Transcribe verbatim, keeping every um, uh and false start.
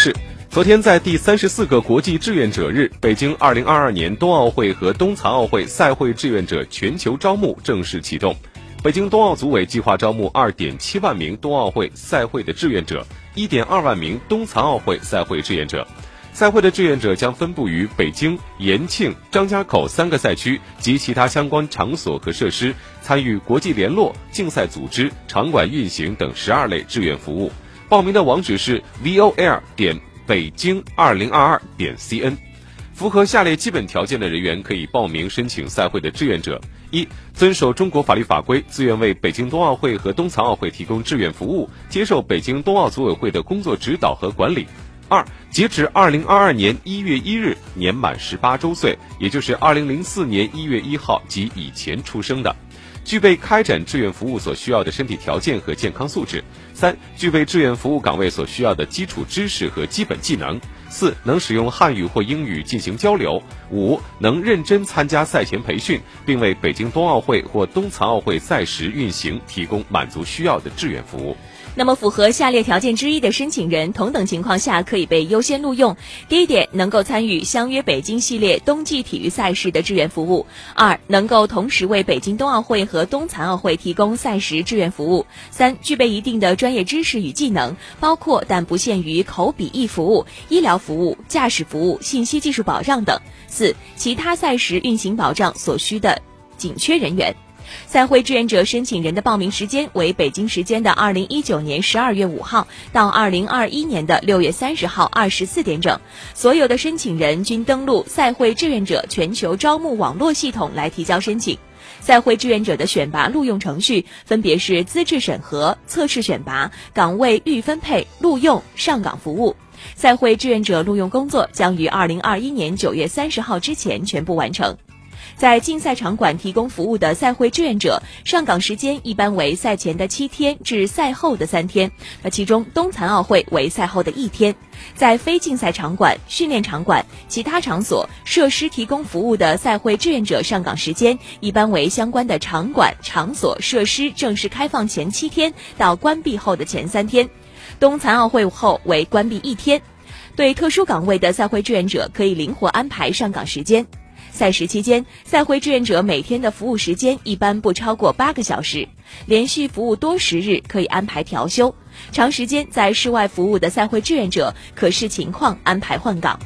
是昨天在第三十四个国际志愿者日，北京二零二二年冬奥会和冬残奥会赛会志愿者全球招募正式启动。北京冬奥组委计划招募二点七万名冬奥会赛会的志愿者，一点二万名冬残奥会赛会志愿者。赛会的志愿者将分布于北京、延庆、张家口三个赛区及其他相关场所和设施，参与国际联络、竞赛组织、场馆运行等十二类志愿服务。报名的网址是 vol 点。北京二零二二点 cn， 符合下列基本条件的人员可以报名申请赛会的志愿者：一、遵守中国法律法规，自愿为北京冬奥会和冬残奥会提供志愿服务，接受北京冬奥组委会的工作指导和管理；二、截止二零二二年一月一日年满十八周岁，也就是二零零四年一月一号及以前出生的。具备开展志愿服务所需要的身体条件和健康素质；三、具备志愿服务岗位所需要的基础知识和基本技能；四、能使用汉语或英语进行交流；五、能认真参加赛前培训，并为北京冬奥会或冬残奥会赛时运行提供满足需要的志愿服务。那么符合下列条件之一的申请人，同等情况下可以被优先录用。第一点，能够参与相约北京系列冬季体育赛事的志愿服务；二，能够同时为北京冬奥会和冬残奥会提供赛时志愿服务；三，具备一定的专业知识与技能，包括但不限于口笔译服务、医疗服务、驾驶服务、信息技术保障等；四，其他赛时运行保障所需的紧缺人员。赛会志愿者申请人的报名时间为北京时间的二零一九年十二月五号到二零二一年的六月三十号二十四点整。所有的申请人均登录赛会志愿者全球招募网络系统来提交申请。赛会志愿者的选拔录用程序分别是资质审核、测试选拔、岗位预分配、录用、上岗服务。赛会志愿者录用工作将于二零二一年九月三十号之前全部完成。在竞赛场馆提供服务的赛会志愿者上岗时间一般为赛前的七天至赛后的三天，那其中冬残奥会为赛后的一天。在非竞赛场馆、训练场馆、其他场所、设施提供服务的赛会志愿者上岗时间一般为相关的场馆、场所、设施正式开放前七天到关闭后的前三天，冬残奥会后为关闭一天。对特殊岗位的赛会志愿者可以灵活安排上岗时间。赛时期间，赛会志愿者每天的服务时间一般不超过八个小时，连续服务多十日可以安排调休。长时间在室外服务的赛会志愿者可视情况安排换岗。